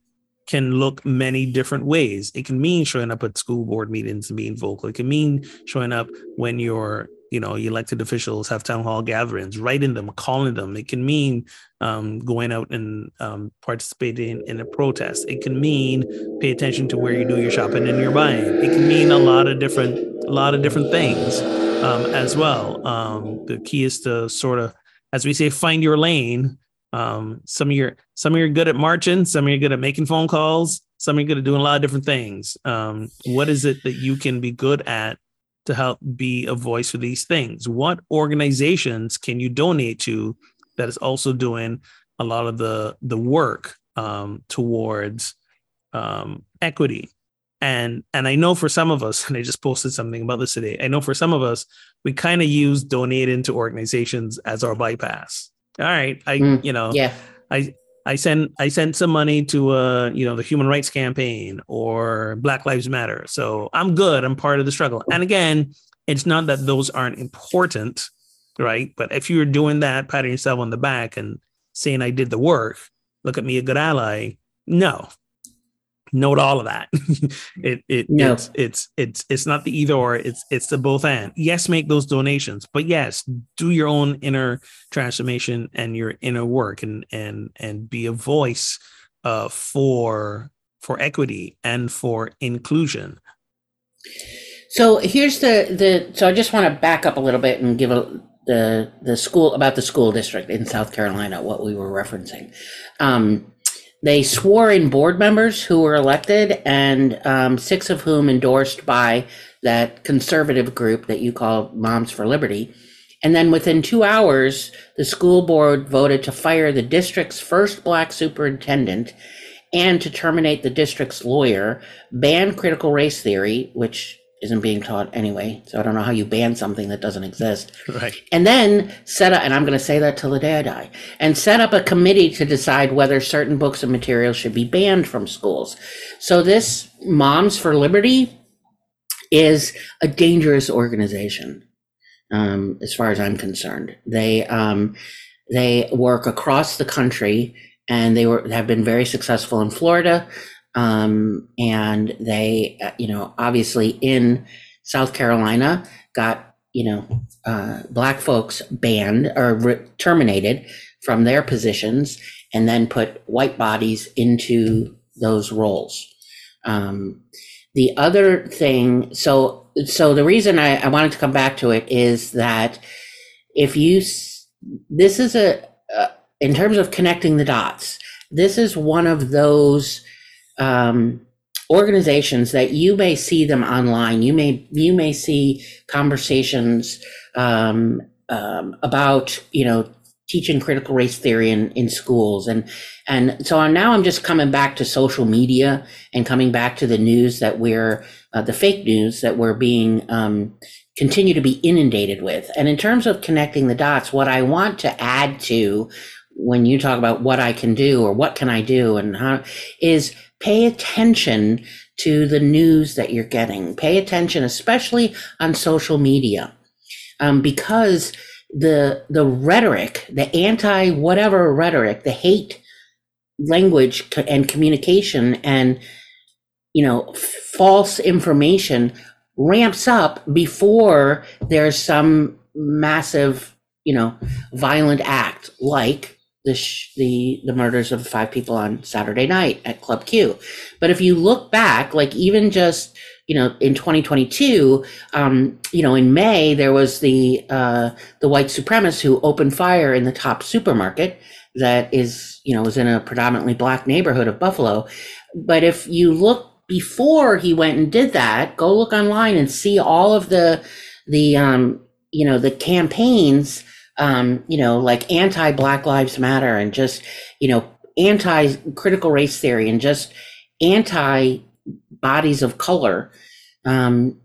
can look many different ways. It can mean showing up at school board meetings and being vocal. It can mean showing up when you're you know, elected officials have town hall gatherings, writing them, calling them. It can mean um, going out and um, participating in a protest. It can mean pay attention to where you do your shopping and your buying. It can mean a lot of different, a lot of different things um, as well. Um, the key is to sort of, as we say, find your lane. Um, some of your, some of you're good at marching. Some of you're good at making phone calls. Some of you're good at doing a lot of different things. Um, what is it that you can be good at to help be a voice for these things? What organizations can you donate to that is also doing a lot of the the work um, towards um, equity? And and I know for some of us, and I just posted something about this today. I know for some of us, we kind of use donating to organizations as our bypass. All right, I mm, you know yeah. I I send I send some money to uh you know the Human Rights Campaign or Black Lives Matter. So I'm good. I'm part of the struggle. And again, it's not that those aren't important, right? But if you're doing that, patting yourself on the back and saying I did the work, look at me, a good ally. No, note all of that. it it no. it's it's it's it's not the either or, it's it's the both and. Yes, make those donations, but yes, do your own inner transformation and your inner work, and and and be a voice uh, for for equity and for inclusion. So here's the the. So I just want to back up a little bit and give a the the school about the school district in South Carolina. What we were referencing. Um, They swore in board members who were elected, and um, six of whom endorsed by that conservative group that you call Moms for Liberty. And then within two hours, the school board voted to fire the district's first black superintendent and to terminate the district's lawyer, ban critical race theory, which isn't being taught anyway, so I don't know how you ban something that doesn't exist. Right. And then set up, and I'm going to say that till the day I die, and set up a committee to decide whether certain books and materials should be banned from schools. So this Moms for Liberty is a dangerous organization, um, as far as I'm concerned. They um, they work across the country, and they were have been very successful in Florida. Um, and they, uh, you know, obviously in South Carolina got, you know, uh, black folks banned or re- terminated from their positions, and then put white bodies into those roles. Um, the other thing, so, so the reason I, I wanted to come back to it is that if you, this is a, uh, in terms of connecting the dots, this is one of those um organizations that you may see them online, you may you may see conversations um, um about, you know, teaching critical race theory in, in schools, and and so now I'm just coming back to social media and coming back to the news that we're uh, the fake news that we're being um continue to be inundated with. And in terms of connecting the dots, what I want to add to when you talk about what I can do or what can I do and how is pay attention to the news that you're getting. Pay attention, especially on social media, um, because the the rhetoric, the anti whatever rhetoric, the hate language and communication, and, you know, false information ramps up before there's some massive, you know, violent act like The, sh- the the murders of five people on Saturday night at Club Q. But if you look back, like even just, you know, in twenty twenty-two, um, you know, in May, there was the uh, the white supremacist who opened fire in the Top supermarket that is, you know, was in a predominantly black neighborhood of Buffalo. But if you look before he went and did that, go look online and see all of the, the um, you know, the campaigns Um, you know, like anti Black Lives Matter and just, you know, anti critical race theory and just anti bodies of color. Um,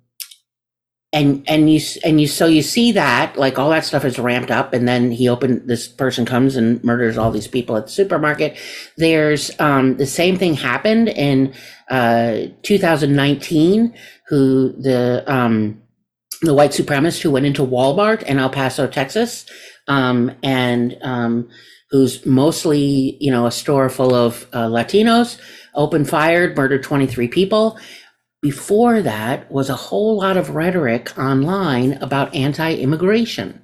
and, and you, and you, so you see that like all that stuff is ramped up, and then he opened, this person comes and murders all these people at the supermarket. There's, um, the same thing happened in, uh, two thousand nineteen, who the, um, the white supremacist who went into Walmart in El Paso, Texas, um, and um, who's mostly, you know, a store full of uh, Latinos, opened fire, murdered twenty-three people. Before that was a whole lot of rhetoric online about anti-immigration,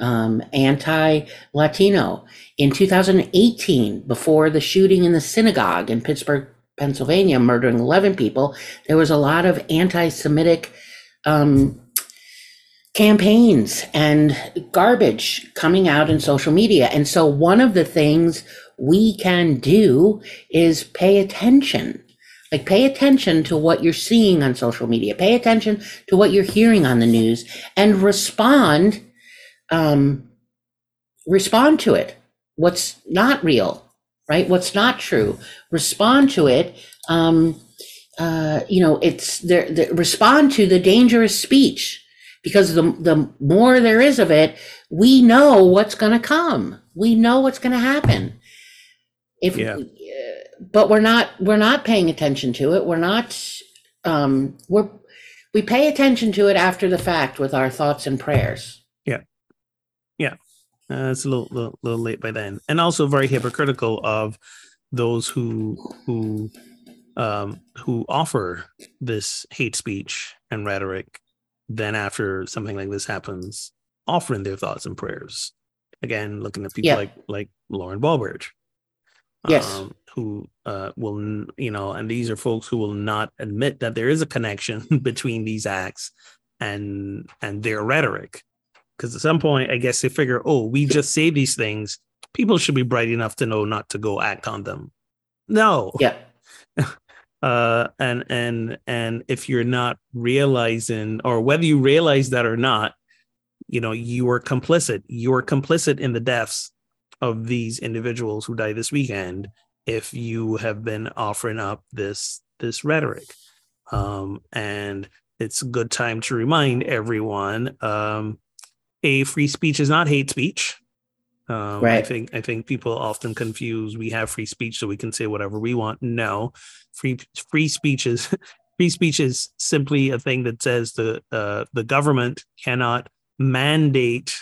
um, anti-Latino. In two thousand eighteen, before the shooting in the synagogue in Pittsburgh, Pennsylvania, murdering eleven people, there was a lot of anti-Semitic um, campaigns and garbage coming out in social media. And so one of the things we can do is pay attention, like pay attention to what you're seeing on social media, pay attention to what you're hearing on the news, and respond, um, respond to it. What's not real, right? What's not true, respond to it. Um, uh, you know, it's there, the, respond to the dangerous speech. Because the the more there is of it, we know what's going to come. We know what's going to happen. If, yeah. But we're not we're not paying attention to it. We're not um, we're we pay attention to it after the fact with our thoughts and prayers. Yeah, yeah. Uh, it's a little, little little late by then, and also very hypocritical of those who who um, who offer this hate speech and rhetoric, then after something like this happens, offering their thoughts and prayers. Again, looking at people yeah. like like Lauren Boebert, yes, um, who uh, will, you know, and these are folks who will not admit that there is a connection between these acts and and their rhetoric. Because at some point, I guess they figure, oh, we just say these things. People should be bright enough to know not to go act on them. No. Yeah. uh, and and and if you're not realizing, or whether you realize that or not, you know, you are complicit. You are complicit in the deaths of these individuals who died this weekend if you have been offering up this this rhetoric. Um, and it's a good time to remind everyone, um, A, free speech is not hate speech. Um, right. I think I think people often confuse, we have free speech so we can say whatever we want. No, free free speech is free speech is simply a thing that says the uh, the government cannot mandate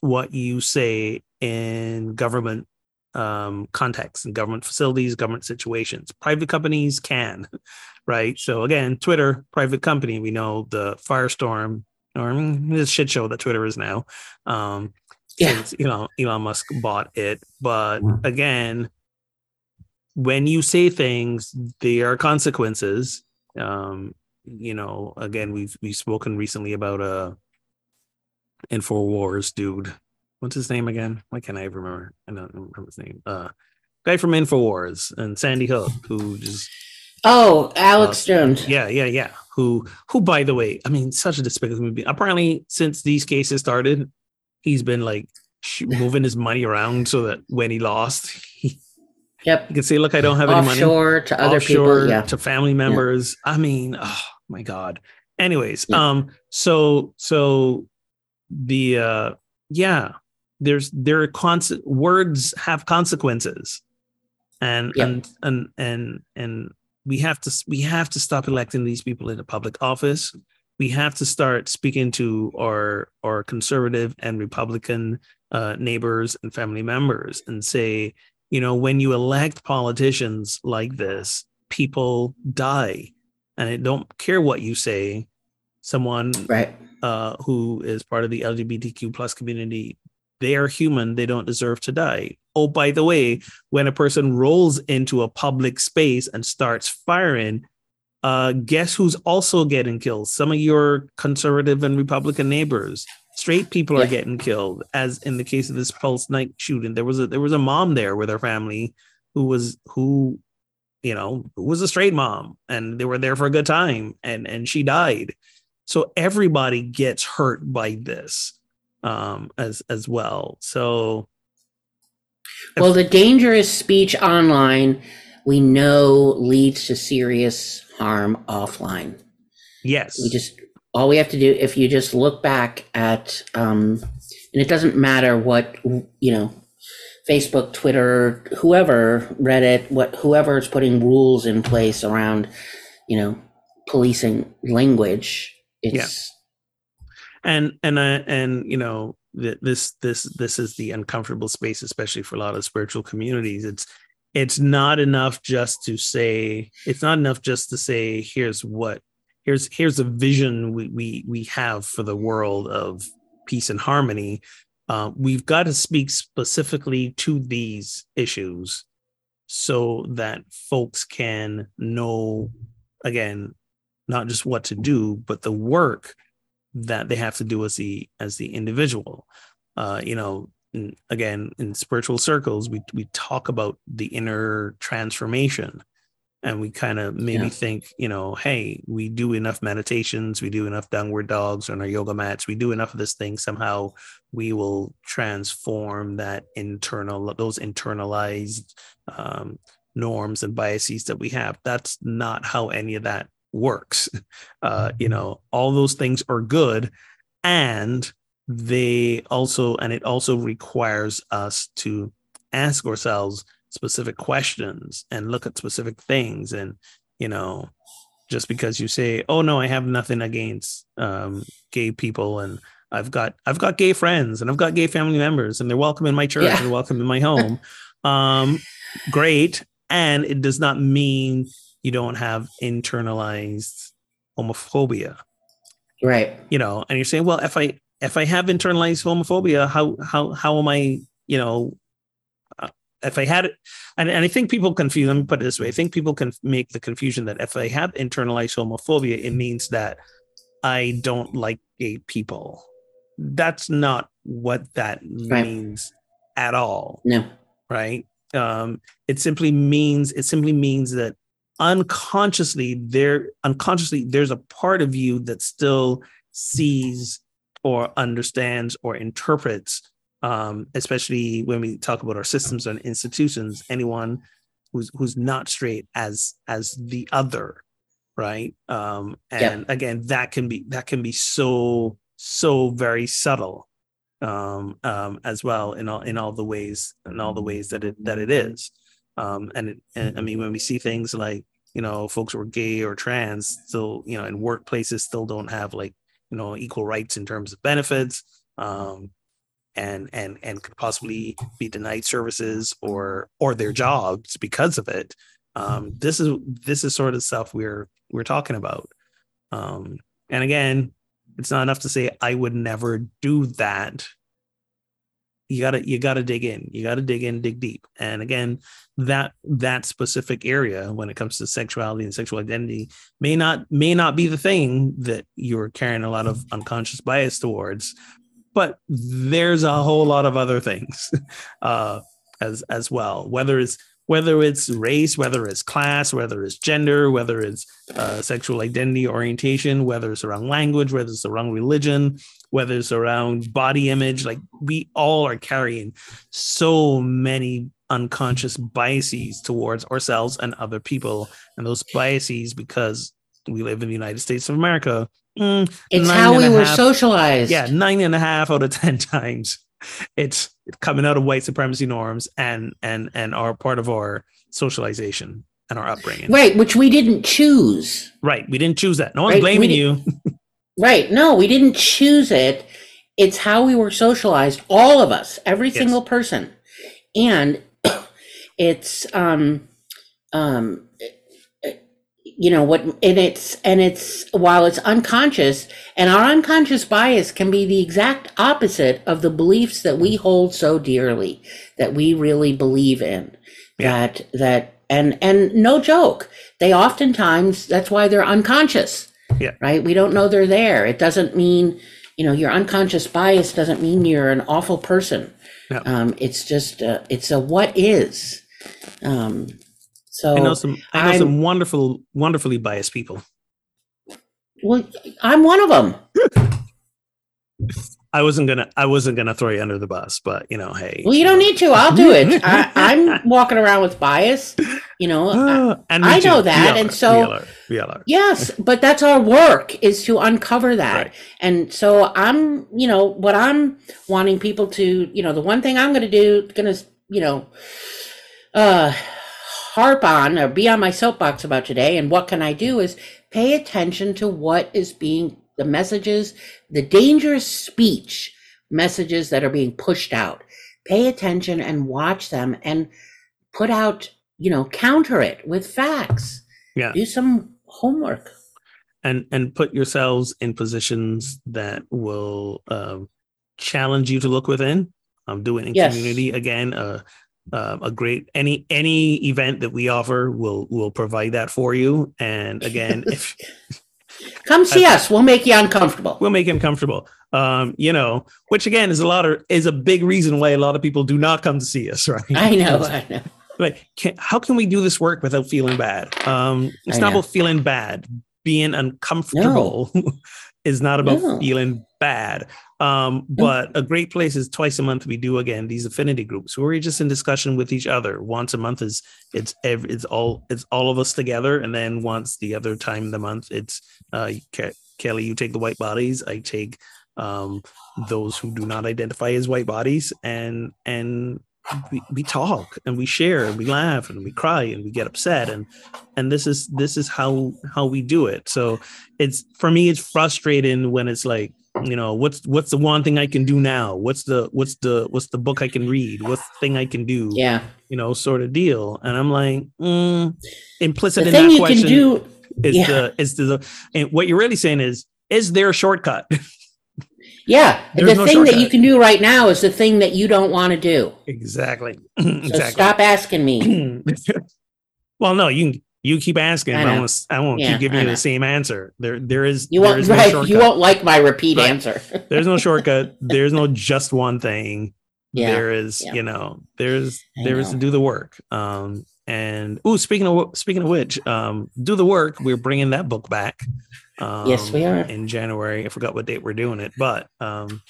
what you say in government um, contexts, in government facilities, government situations. Private companies can, right? So again, Twitter, private company. We know the firestorm or this shit show that Twitter is now. Um, Yeah. Since, you know, Elon Musk bought it. But again, when you say things, there are consequences. Um, you know, again, we've we've spoken recently about uh, InfoWars dude. What's his name again? Why can't I remember? I don't remember his name. Uh, guy from InfoWars and Sandy Hook, who just oh Alex uh, Jones. Yeah, yeah, yeah. Who who? By the way, I mean, such a despicable movie. Apparently, since these cases started, he's been like moving his money around so that when he lost, he, yep. he can say, look, I don't have any money. Offshore to other Offshore people. Yeah. To family members. Yeah. I mean, oh my God. Anyways. Yeah. Um, so, so the, uh, yeah, there's, there are cons- words have consequences and, yep. and, and, and, and we have to, we have to stop electing these people into public office. We have to start speaking to our our conservative and Republican uh, neighbors and family members and say, you know, when you elect politicians like this, people die, and I don't care what you say. Someone right. uh, who is part of the L G B T Q plus community, they are human. They don't deserve to die. Oh, by the way, when a person rolls into a public space and starts firing, Uh, guess who's also getting killed? Some of your conservative and Republican neighbors. Straight people yeah. are getting killed, as in the case of this Pulse Night shooting. There was a there was a mom there with her family who was who, you know, who was a straight mom, and they were there for a good time, and and she died. So everybody gets hurt by this um, as as well. So, well, if- the dangerous speech online, we know, leads to serious harm offline. Yes. We just, all we have to do, if you just look back at, um, and it doesn't matter what, you know, Facebook, Twitter, whoever, Reddit, what, whoever is putting rules in place around, you know, policing language. It's. Yeah. And, and, uh, and, you know, th- this, this, this is the uncomfortable space, especially for a lot of spiritual communities. It's, It's not enough just to say, it's not enough just to say, here's what, here's, here's a vision we, we, we have for the world of peace and harmony. Uh, we've got to speak specifically to these issues so that folks can know, again, not just what to do, but the work that they have to do as the, as the individual, uh, you know, And again, in spiritual circles, we we talk about the inner transformation, and we kind of maybe yeah. think, you know, hey, we do enough meditations, we do enough downward dogs on our yoga mats, we do enough of this thing. Somehow, we will transform that internal, those internalized um, norms and biases that we have. That's not how any of that works. Uh, you know, all those things are good, and They also, and it also requires us to ask ourselves specific questions and look at specific things. And, you know, just because you say, oh, no, I have nothing against um, gay people, and I've got I've got gay friends, and I've got gay family members, and they're welcome in my church, yeah. and they're welcome in my home. um, great. And it does not mean you don't have internalized homophobia. Right. You know, and you're saying, well, if I, if I have internalized homophobia, how, how, how am I, you know, if I had it, and, and I think people confuse, let me put it this way. I think people can make the confusion that if I have internalized homophobia, it means that I don't like gay people. That's not what that right. means at all. No. Right. Um, it simply means, it simply means that unconsciously there, unconsciously there's a part of you that still sees or understands or interprets, um, especially when we talk about our systems and institutions, anyone who's, who's not straight as, as the other. Right. Um, and yeah. again, that can be, that can be so, so very subtle, um, um, as well in all, in all the ways, in all the ways that it, that it is. Um, and, it, and I mean, when we see things like, you know, folks who are gay or trans still, you know, in workplaces still don't have like, you know, equal rights in terms of benefits, um, and, and, and could possibly be denied services or, or their jobs because of it. Um, this is, this is sort of stuff we're, we're talking about. Um, and again, it's not enough to say, I would never do that. You gotta, you gotta dig in, you gotta dig in, dig deep. And again, that, that specific area when it comes to sexuality and sexual identity may not, may not be the thing that you're carrying a lot of unconscious bias towards, but there's a whole lot of other things, uh, as, as well, whether it's, whether it's race, whether it's class, whether it's gender, whether it's uh, sexual identity, orientation, whether it's around language, whether it's around religion, whether it's around body image. Like we all are carrying so many unconscious biases towards ourselves and other people. And those biases, because we live in the United States of America. Mm, it's how we were half, socialized. Yeah, nine and a half out of ten times. It's coming out of white supremacy norms and and and are part of our socialization and our upbringing, right? Which we didn't choose. Right, we didn't choose that. No one's right. blaming you. Right? No, we didn't choose it. It's how we were socialized, all of us, every yes. single person, and it's um um you know what? And it's and it's while it's unconscious, and our unconscious bias can be the exact opposite of the beliefs that we hold so dearly, that we really believe in. Yeah. That that and and no joke, they oftentimes that's why they're unconscious. Yeah. Right. We don't know they're there. It doesn't mean you know your unconscious bias doesn't mean you're an awful person. No. Um, it's just uh, it's a what is. Um, So I know some, I know some wonderful, wonderfully biased people. Well, I'm one of them. I wasn't gonna, I wasn't gonna throw you under the bus, but you know, hey. Well, you don't need to. I'll do it. I, I'm walking around with bias, you know. Uh, and I know too. that, and so V L R, V L R. Yes, but that's our work is to uncover that, right. And so I'm, you know, what I'm wanting people to, you know, the one thing I'm going to do, going to, you know, uh. harp on or be on my soapbox about today and what can I do is pay attention to what is being the messages, the dangerous speech messages that are being pushed out. Pay attention and watch them and put out, you know, counter it with facts. Yeah. Do some homework. And and put yourselves in positions that will uh, challenge you to look within. Um, do it in yes. community again. Uh, Uh, a great any any event that we offer will will provide that for you. And again, if come see I, us, we'll make you uncomfortable. We'll make him comfortable. Um, you know, which again is a lot of is a big reason why a lot of people do not come to see us, right? I know, I know. Like, can, how can we do this work without feeling bad? Um, it's I not know. about feeling bad. Being uncomfortable no. is not about no. feeling bad. Um, but a great place is twice a month we do again these affinity groups where we're just in discussion with each other. Once a month is it's every, it's all it's all of us together, and then once the other time of the month it's uh, Ke- Kelly, you take the white bodies, I take um, those who do not identify as white bodies, and and we, we talk and we share and we laugh and we cry and we get upset and and this is this is how how we do it. So it's for me it's frustrating when it's like. you know, what's what's the one thing I can do now? What's the what's the what's the book I can read? What's the thing I can do? Yeah, you know, sort of deal. And I'm like, mm, implicit the in thing that you question can do, is yeah. the is the and what you're really saying is, is there a shortcut? Yeah, There's the no thing shortcut. That you can do right now is the thing that you don't want to do. Exactly. exactly. So stop asking me. Well, no, you can. You keep asking, I, but I won't, I won't yeah, keep giving I you the same answer. There, there is, you won't, there is no right, shortcut. You won't like my repeat right. answer. There's no shortcut. There's no just one thing. Yeah, there is, yeah. you know, there's, there know. is to do the work. Um, and, ooh, speaking of, speaking of which, um, do the work. We're bringing that book back. Um, yes, we are. In January. I forgot what date we're doing it, but um,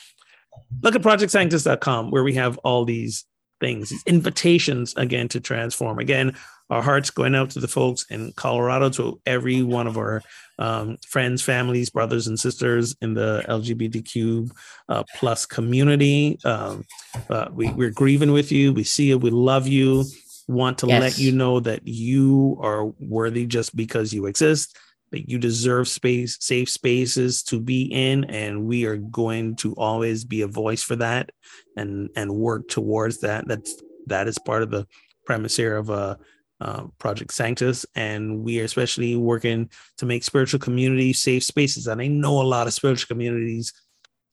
look at project sanctus dot com where we have all these things, these invitations again to transform. Again, our hearts going out to the folks in Colorado, to every one of our um, friends, families, brothers and sisters in the L G B T Q uh, plus community. Um, uh, we, we're grieving with you. We see you. We love you. Want to yes. let you know that you are worthy just because you exist, that you deserve space, safe spaces to be in. And we are going to always be a voice for that and, and work towards that. That's, that is part of the premise here of a, Uh, Project Sanctus, and we are especially working to make spiritual communities safe spaces. And I know a lot of spiritual communities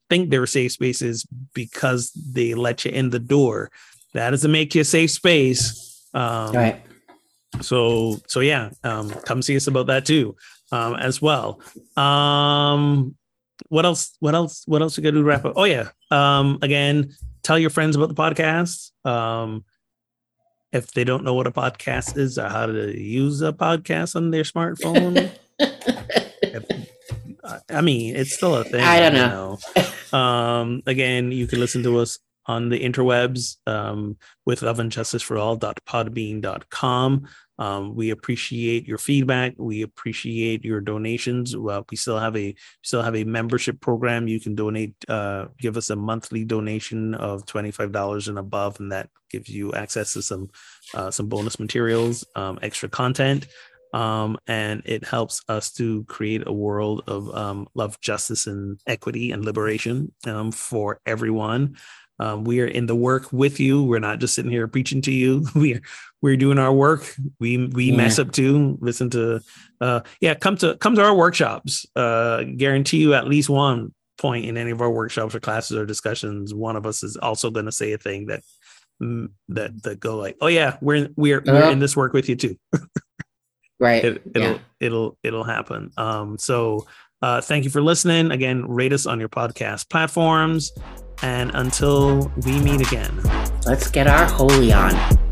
think they're safe spaces because they let you in the door. That doesn't make you a safe space. Um, right. So, so yeah, um, come see us about that too, um, as well. Um, what else? What else? What else we got to do to wrap up? Oh yeah. Um, again, tell your friends about the podcast. Um, If they don't know what a podcast is or how to use a podcast on their smartphone, if, I mean, it's still a thing. I don't know. You know. Um, again, you can listen to us on the interwebs um, with love and justice for all dot podbean dot com. Um, we appreciate your feedback. We appreciate your donations. Well, we still have a still have a membership program. You can donate, uh, give us a monthly donation of twenty-five dollars and above, and that gives you access to some uh, some bonus materials, um, extra content, um, and it helps us to create a world of um, love, justice, and equity and liberation um, for everyone. Um, we are in the work with you. We're not just sitting here preaching to you. We're we're doing our work. We we yeah. mess up too. Listen to, uh, yeah, come to come to our workshops. Uh, guarantee you at least one point in any of our workshops or classes or discussions, one of us is also going to say a thing that that that go like, oh yeah, we're we're uh-huh. we're in this work with you too. Right. It, it'll yeah. it'll it'll happen. Um. So. Uh, thank you for listening. Again, rate us on your podcast platforms. And until we meet again, let's get our holy on.